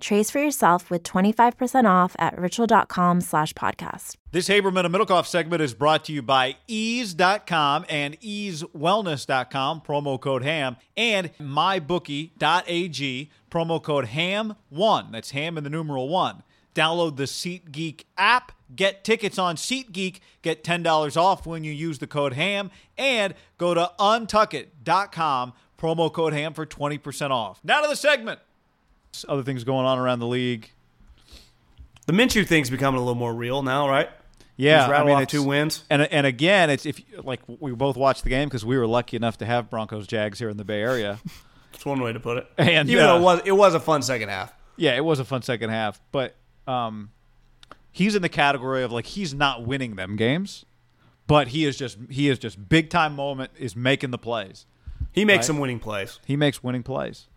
Trace for yourself with 25% off at ritual.com/podcast. This Haberman and Middlecoff segment is brought to you by Ease.com and EaseWellness.com, promo code HAM, and MyBookie.ag, promo code HAM1. That's HAM in the numeral 1. Download the SeatGeek app. Get tickets on SeatGeek. Get $10 off when you use the code HAM. And go to untuckit.com, promo code HAM for 20% off. Now to the segment. Other things going on around the league. The Minshew thing's becoming a little more real now, right? Yeah, I mean, it's 2 wins, and again, it's if like we both watched the game because we were lucky enough to have Broncos Jags here in the Bay Area. That's one way to put it. And even though it was a fun second half. Yeah, it was a fun second half, but he's in the category of like he's not winning them games, but he is just big time moment is making the plays. He makes some winning plays. He makes winning plays.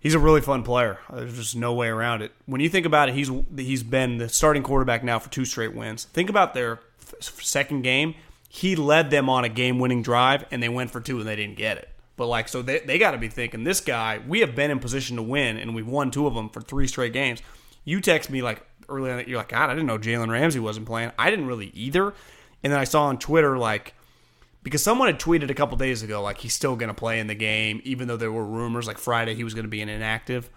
He's a really fun player. There's just no way around it. When you think about it, he's been the starting quarterback now for 2 straight wins. Think about their second game. He led them on a game-winning drive, and they went for 2, and they didn't get it. But like, so they got to be thinking, this guy, we have been in position to win, and we've won 2 of them for 3 straight games. You text me like early on, you're like, God, I didn't know Jalen Ramsey wasn't playing. I didn't really either. And then I saw on Twitter like, because someone had tweeted a couple days ago, like, he's still going to play in the game, even though there were rumors, like, Friday he was going to be inactive.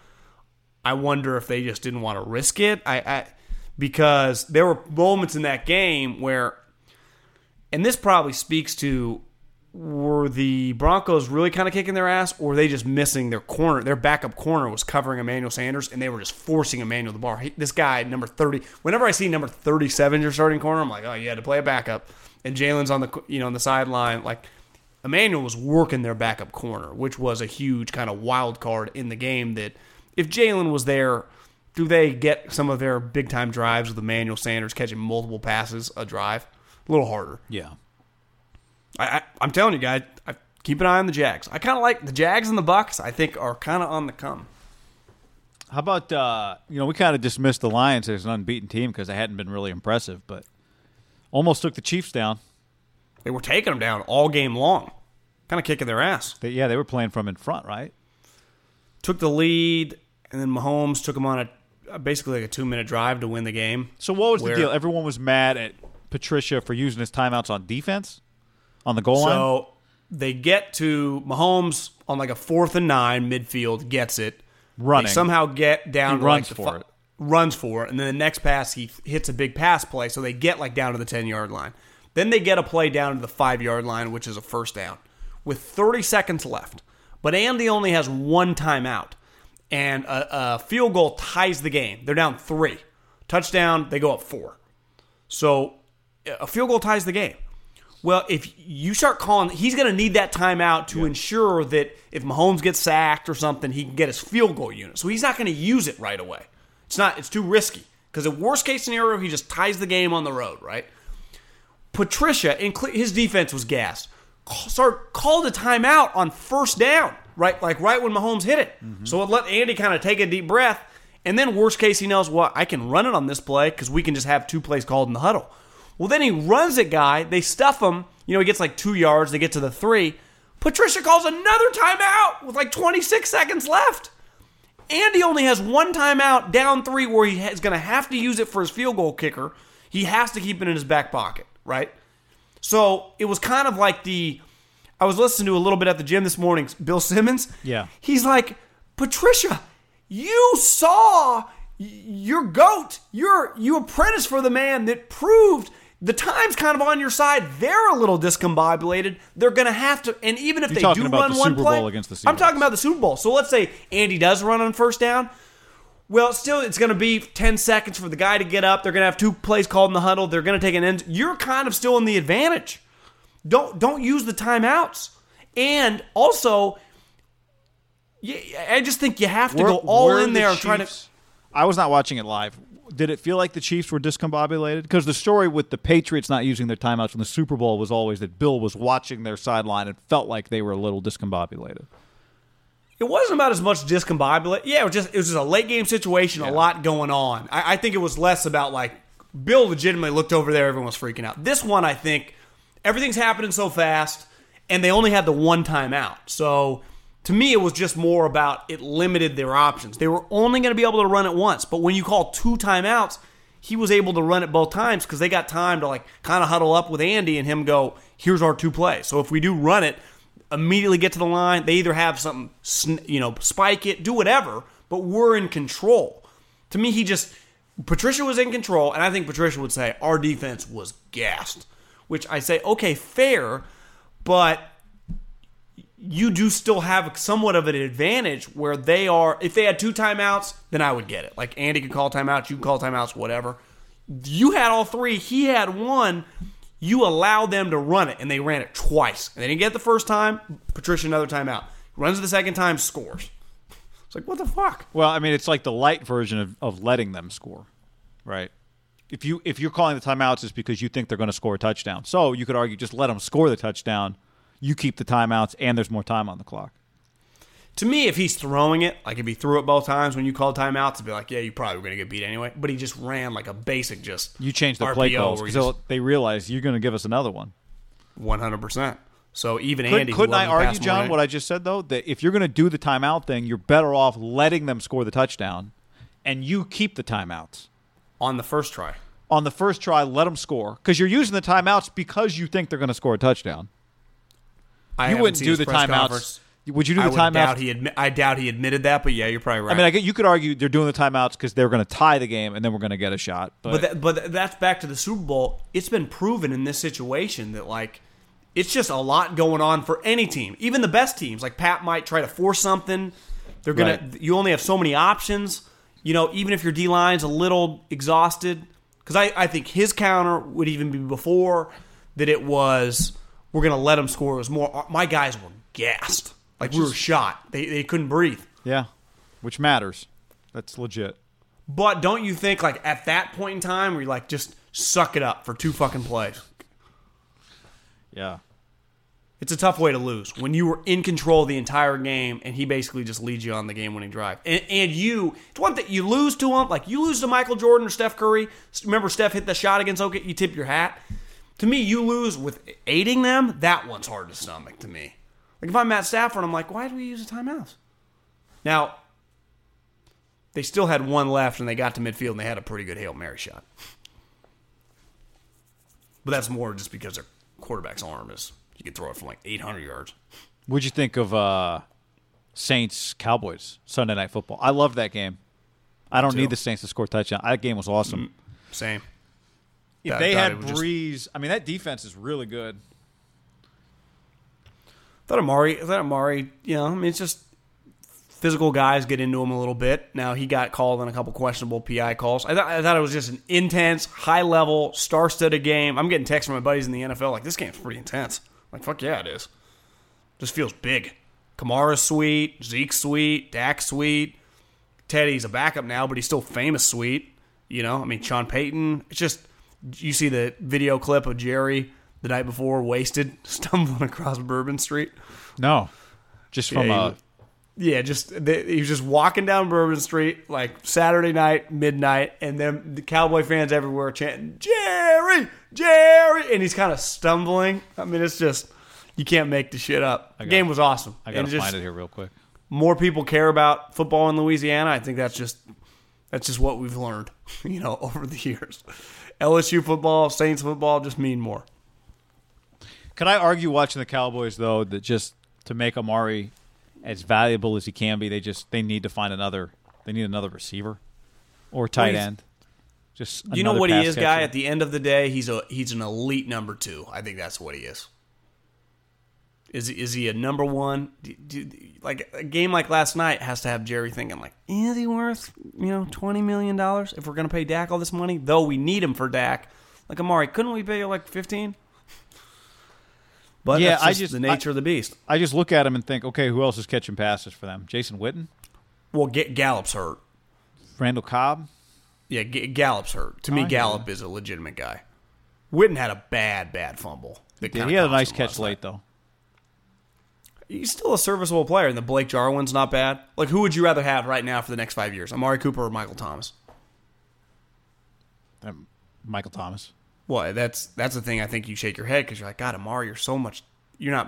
I wonder if they just didn't want to risk it. Because there were moments in that game where, and this probably speaks to, were the Broncos really kind of kicking their ass, or were they just missing their corner? Their backup corner was covering Emmanuel Sanders, and they were just forcing Emmanuel the bar. This guy, number 30, whenever I see number 37, your starting corner, I'm like, oh, you had to play a backup. And Jalen's on the on the sideline. Like, Emmanuel was working their backup corner, which was a huge kind of wild card in the game. That if Jalen was there, do they get some of their big time drives with Emmanuel Sanders catching multiple passes a drive? A little harder. Yeah. I'm telling you guys, keep an eye on the Jags. I kind of like the Jags and the Bucs. I think are kind of on the come. How about we kind of dismissed the Lions as an unbeaten team because they hadn't been really impressive, but. Almost took the Chiefs down. They were taking them down all game long. Kind of kicking their ass. They were playing from in front, right? Took the lead, and then Mahomes took them on a basically like a 2-minute drive to win the game. So what was the deal? Everyone was mad at Patricia for using his timeouts on defense? On the goal line? So they get to Mahomes on like a 4th and 9 midfield, gets it. Running. They somehow get down. He runs for it. Runs for it, and then the next pass, he hits a big pass play, so they get like down to the 10-yard line. Then they get a play down to the 5-yard line, which is a first down, with 30 seconds left. But Andy only has 1 timeout, and a field goal ties the game. They're down 3. Touchdown, they go up 4. So a field goal ties the game. Well, if you start calling, he's going to need that timeout to ensure that if Mahomes gets sacked or something, he can get his field goal unit. So he's not going to use it right away. It's too risky. Because the worst case scenario, he just ties the game on the road, right? Patricia, his defense was gassed. Called a timeout on first down, right? Like right when Mahomes hit it. Mm-hmm. So it let Andy kind of take a deep breath, And then worst case, he knows, well, I can run it on this play because we can just have two plays called in the huddle. Well, then he runs a guy. They stuff him. You know, he gets like 2 yards. They get to the 3. Patricia calls another timeout with like 26 seconds left. Andy only has one timeout down 3 where he is going to have to use it for his field goal kicker. He has to keep it in his back pocket, right? So it was kind of like I was listening to a little bit at the gym this morning, Bill Simmons. Yeah. He's like, Patricia, you saw your GOAT. You apprenticed for the man that proved the time's kind of on your side. They're a little discombobulated. They're going to have to, and even if they do run one play. I'm talking about the Super Bowl. So let's say Andy does run on first down. Well, still, it's going to be 10 seconds for the guy to get up. They're going to have two plays called in the huddle. They're going to take an end. You're kind of still in the advantage. Don't use the timeouts. And also, I just think you have to go all in there. I was not watching it live. Did it feel like the Chiefs were discombobulated? Because the story with the Patriots not using their timeouts in the Super Bowl was always that Bill was watching their sideline and felt like they were a little discombobulated. It wasn't about as much discombobulated. Yeah, it was just a late-game situation, yeah. A lot going on. I think it was less about, like, Bill legitimately looked over there, everyone was freaking out. This one, I think, everything's happening so fast, and they only had the one timeout. So, to me, it was just more about it limited their options. They were only going to be able to run it once. But when you call 2 timeouts, he was able to run it both times because they got time to like kind of huddle up with Andy and him go, here's our 2 plays. So if we do run it, immediately get to the line. They either have something, spike it, do whatever, but we're in control. To me, Patricia was in control, and I think Patricia would say our defense was gassed, which I say, okay, fair, but you do still have somewhat of an advantage where they are. If they had 2 timeouts, then I would get it. Like, Andy could call timeouts, you can call timeouts, whatever. You had all 3. He had 1. You allowed them to run it, and they ran it twice. And they didn't get the first time. Patricia, another timeout. Runs the second time, scores. It's like, what the fuck? Well, I mean, it's like the light version of letting them score, right? If you're calling the timeouts, it's because you think they're going to score a touchdown. So you could argue just let them score the touchdown. You keep the timeouts, and there's more time on the clock. To me, if he's throwing it, like if he threw it both times when you called timeouts, it'd be like, yeah, you probably were going to get beat anyway. But he just ran like a basic just RPO. You changed the play calls because they realize you're going to give us another one. 100%. So even Andy... Couldn't I argue, John, what I just said, though? That if you're going to do the timeout thing, you're better off letting them score the touchdown, and you keep the timeouts. On the first try. On the first try, let them score. Because you're using the timeouts because you think they're going to score a touchdown. You wouldn't do the timeouts. Would you do the timeouts? I doubt he admitted that, but yeah, you're probably right. I mean, you could argue they're doing the timeouts because they're going to tie the game and then we're going to get a shot. But that's back to the Super Bowl. It's been proven in this situation that, like, it's just a lot going on for any team, even the best teams. Like, Pat might try to force something. They're gonna. Right. You only have so many options. You know, even if your D-line's a little exhausted, because I think his counter would even be before that it was. We're going to let them score. It was more, my guys were gassed. Like, we were shot. They couldn't breathe. Yeah, which matters. That's legit. But don't you think, like, at that point in time, where you're like, just suck it up for 2 fucking plays? Yeah. It's a tough way to lose. When you were in control the entire game, and he basically just leads you on the game-winning drive. And it's one thing, you lose to him. Like, you lose to Michael Jordan or Steph Curry. Remember, Steph hit the shot against OKC. You tip your hat. To me, you lose with aiding them, that one's hard to stomach to me. Like, if I'm Matt Stafford, I'm like, why do we use a timeout? Now, they still had 1 left, and they got to midfield, and they had a pretty good Hail Mary shot. But that's more just because their quarterback's arm is, you could throw it from like 800 yards. What'd you think of Saints-Cowboys Sunday Night Football? I love that game. I don't need the Saints to score a touchdown. That game was awesome. Same. If they had Breeze, I mean, that defense is really good. I thought Amari, it's just physical guys get into him a little bit. Now, he got called on a couple questionable PI calls. I thought it was just an intense, high-level, star-studded game. I'm getting texts from my buddies in the NFL, like, this game's pretty intense. Like, fuck yeah, it is. Just feels big. Kamara's sweet, Zeke's sweet, Dak's sweet. Teddy's a backup now, but he's still famous sweet. Sean Payton. It's just... You see the video clip of Jerry the night before, wasted, stumbling across Bourbon Street? No. Just from Yeah, he was just walking down Bourbon Street like Saturday night, midnight, and then the Cowboy fans everywhere chanting, Jerry, Jerry, and he's kind of stumbling. I mean, it's just, you can't make the shit up. The game was awesome. I got to find it here real quick. More people care about football in Louisiana. I think that's just what we've learned, you know, over the years. LSU football, Saints football just mean more. Could I argue watching the Cowboys, though, that just to make Amari as valuable as he can be, they need to find another receiver or tight end. Just you know what he is, catcher. Guy. At the end of the day, he's an elite number two. I think that's what he is. Is he a number one? Like a game like last night has to have Jerry thinking like, is he worth $20 million if we're going to pay Dak all this money? Though we need him for Dak. Like Amari, couldn't we pay like 15? But yeah, that's just the nature of the beast. I just look at him and think, okay, who else is catching passes for them? Jason Witten? Well, Gallup's hurt. Randall Cobb? Yeah, Gallup's hurt. To me, Gallup is a legitimate guy. Witten had a bad fumble. He had a nice catch late, though. He's still a serviceable player, and the Blake Jarwin's not bad. Like, who would you rather have right now for the next 5 years? Amari Cooper or Michael Thomas? Michael Thomas. Well, that's the thing. I think you shake your head because you're like, God, Amari, you're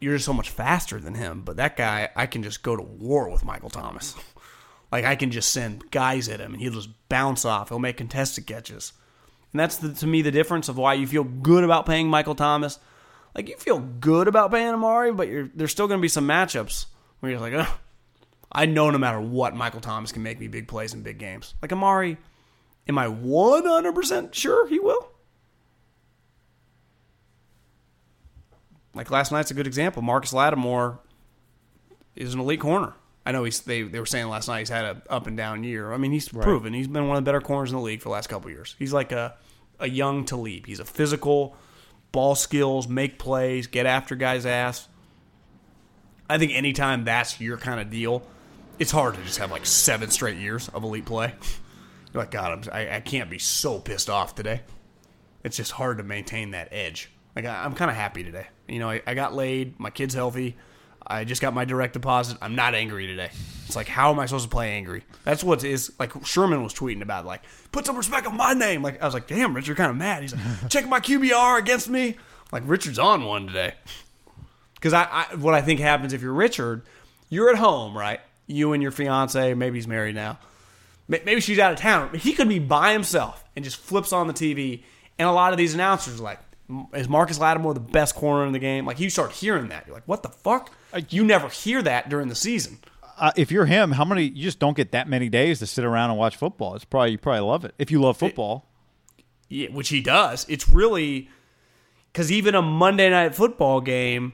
just so much faster than him. But that guy, I can just go to war with Michael Thomas. Like I can just send guys at him, and he'll just bounce off. He'll make contested catches, and that's to me the difference of why you feel good about paying Michael Thomas. Like you feel good about paying Amari, but there's still going to be some matchups where you're like, oh, I know no matter what, Michael Thomas can make me big plays in big games. Like Amari, am I 100% sure he will? Like last night's a good example. Marcus Lattimore is an elite corner. I know they were saying last night he's had an up and down year. I mean, he's proven. He's been one of the better corners in the league for the last couple of years. He's like a young Talib. He's a physical, ball skills, make plays, get after guys' ass. I think anytime that's your kind of deal, it's hard to just have like 7 straight years of elite play. You're like, God, I can't be so pissed off today. It's just hard to maintain that edge. Like I'm kind of happy today. You know, I got laid. My kid's healthy. I just got my direct deposit. I'm not angry today. It's like, how am I supposed to play angry? That's what it is. Like Sherman was tweeting about, like, put some respect on my name. Like I was like, damn, Richard, you're kind of mad. He's like, check my QBR against me. Like Richard's on one today. Because what I think happens if you're Richard, you're at home, right? You and your fiance. Maybe he's married now. Maybe she's out of town. He could be by himself and just flips on the TV. And a lot of these announcers are like, is Marcus Lattimore the best corner in the game? Like, you start hearing that. You're like, what the fuck? You never hear that during the season. If you're him, you just don't get that many days to sit around and watch football. You probably love it. If you love football. Yeah, which he does. It's really, because even a Monday night football game,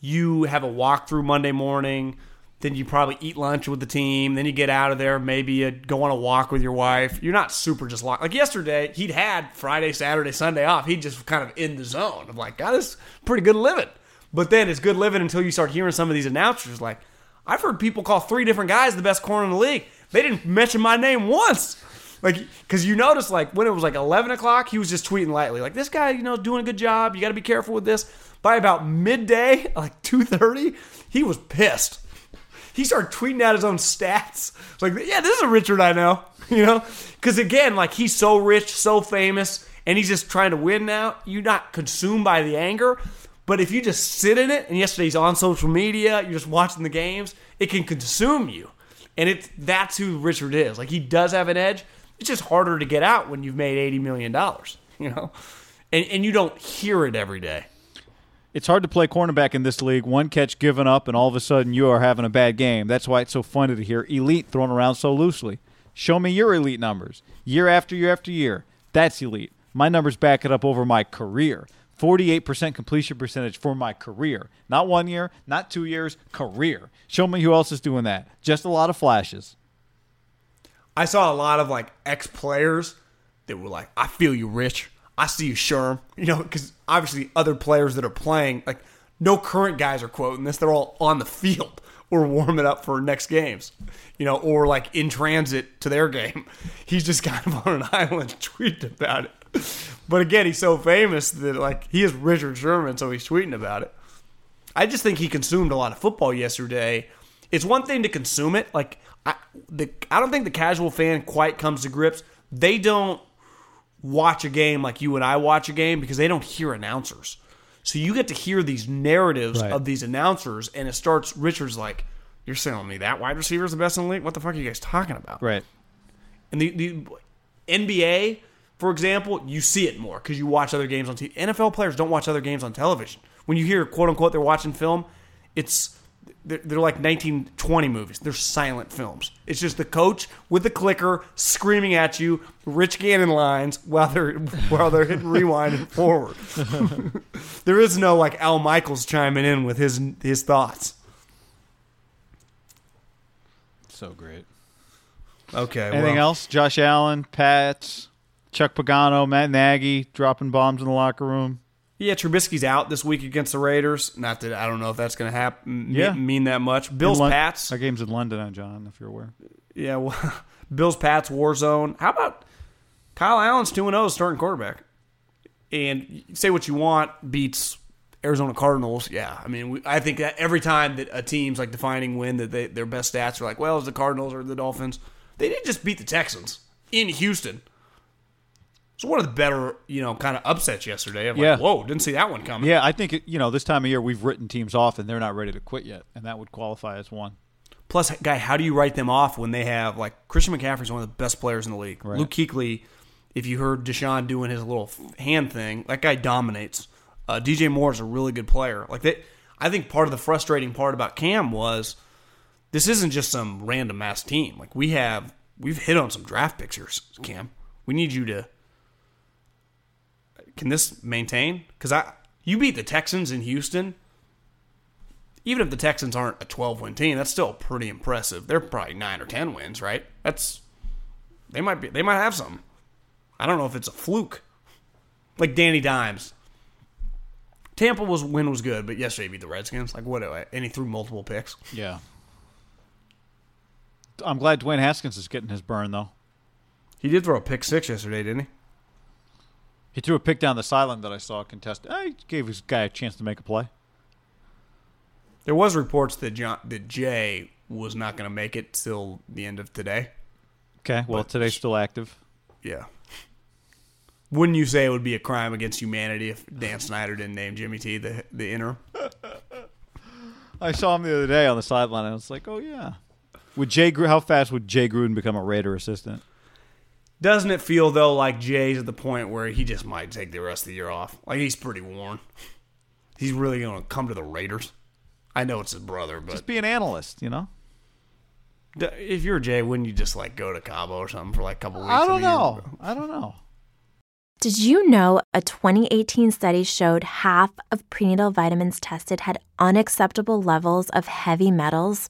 you have a walkthrough Monday morning, then you probably eat lunch with the team, then you get out of there, maybe you go on a walk with your wife. You're not super just locked. Like yesterday, he'd had Friday, Saturday, Sunday off. He'd just kind of in the zone. I'm like, God, this is pretty good living. But then it's good living until you start hearing some of these announcers. Like, I've heard people call 3 different guys the best corner in the league. They didn't mention my name once. Like, because you notice, like, when it was like 11 o'clock, he was just tweeting lightly. Like, this guy, doing a good job. You got to be careful with this. By about midday, like 2:30, he was pissed. He started tweeting out his own stats. It's like, yeah, this is a Richard I know, Because, again, like, he's so rich, so famous, and he's just trying to win now. You're not consumed by the anger. But if you just sit in it, and yesterday's on social media, you're just watching the games, it can consume you. And that's who Richard is. Like, he does have an edge. It's just harder to get out when you've made $80 million, And you don't hear it every day. It's hard to play cornerback in this league. One catch given up, and all of a sudden you are having a bad game. That's why it's so funny to hear elite thrown around so loosely. Show me your elite numbers. Year after year after year. That's elite. My numbers back it up over my career. 48% completion percentage for my career. Not 1 year, not 2 years, career. Show me who else is doing that. Just a lot of flashes. I saw a lot of, like, ex-players that were like, I feel you, Rich. I see you, Sherm. Because obviously other players that are playing, like no current guys are quoting this. They're all on the field or warming up for next games, or like in transit to their game. He's just kind of on an island tweeting about it. But again, he's so famous that like he is Richard Sherman, so he's tweeting about it. I just think he consumed a lot of football yesterday It's one thing to consume it. Like I don't think the casual fan quite comes to grips. They don't watch a game like you and I watch a game because they don't hear announcers. So you get to hear these narratives right. of these announcers, and it starts. Richard's like, "You're telling me that wide receiver is the best in the league? What the fuck are you guys talking about?" Right. And the NBA, for example, you see it more because you watch other games on TV. NFL players don't watch other games on television. When you hear "quote unquote" they're watching film, it's they're like 1920 movies. They're silent films. It's just the coach with the clicker screaming at you Rich Gannon lines while they're hitting rewind and forward. There is no like Al Michaels chiming in with his thoughts. So great. Okay. Anything else? Josh Allen, Pats, Chuck Pagano, Matt Nagy dropping bombs in the locker room. Yeah, Trubisky's out this week against the Raiders. Not that I don't know if that's going to happen. Yeah. Mean that much. Bills, Pats. That game's in London, John, if you're aware. Yeah, well, Bills, Pats, war zone. How about Kyle Allen's 2-0 starting quarterback? And say what you want, beats Arizona Cardinals. Yeah, I mean, I think that every time that a team's like defining win, that their best stats are like, well, it's the Cardinals or the Dolphins. They did just beat the Texans in Houston. It's one of the better, kind of upsets yesterday. I'm like, whoa, didn't see that one coming. Yeah, I think, this time of year we've written teams off and they're not ready to quit yet, and that would qualify as one. Plus, Guy, how do you write them off when they have, like, Christian McCaffrey's one of the best players in the league. Right. Luke Kuechly, if you heard Deshaun doing his little hand thing, that guy dominates. DJ Moore's a really good player. I think part of the frustrating part about Cam was this isn't just some random ass team. Like, we've hit on some draft picks here, Cam. We need you to... Can this maintain? Because you beat the Texans in Houston. Even if the Texans aren't a 12-win team, that's still pretty impressive. They're probably 9 or 10 wins, right? They might have some. I don't know if it's a fluke. Like Danny Dimes. Tampa's win was good, but yesterday he beat the Redskins. And he threw multiple picks. Yeah. I'm glad Dwayne Haskins is getting his burn though. He did throw a pick six yesterday, didn't he? He threw a pick down the sideline that I saw contested. He gave his guy a chance to make a play. There was reports that Jay was not going to make it till the end of today. Okay, well, today's still active. Yeah. Wouldn't you say it would be a crime against humanity if Dan Snyder didn't name Jimmy T the interim? I saw him the other day on the sideline, and I was like, oh, yeah. How fast would Jay Gruden become a Raider assistant? Doesn't it feel, though, like Jay's at the point where he just might take the rest of the year off? Like, he's pretty worn. He's really going to come to the Raiders. I know it's his brother, but... Just be an analyst, If you're Jay, wouldn't you just, go to Cabo or something for, a couple weeks? I don't know. Did you know a 2018 study showed half of prenatal vitamins tested had unacceptable levels of heavy metals?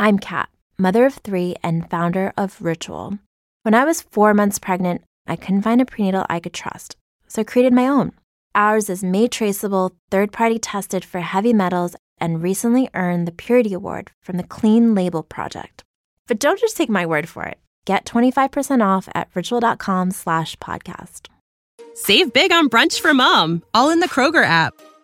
I'm Kat, mother of 3 and founder of Ritual. When I was 4 months pregnant, I couldn't find a prenatal I could trust, so I created my own. Ours is made traceable, third-party tested for heavy metals, and recently earned the Purity Award from the Clean Label Project. But don't just take my word for it. Get 25% off at ritual.com/podcast. Save big on brunch for mom, all in the Kroger app.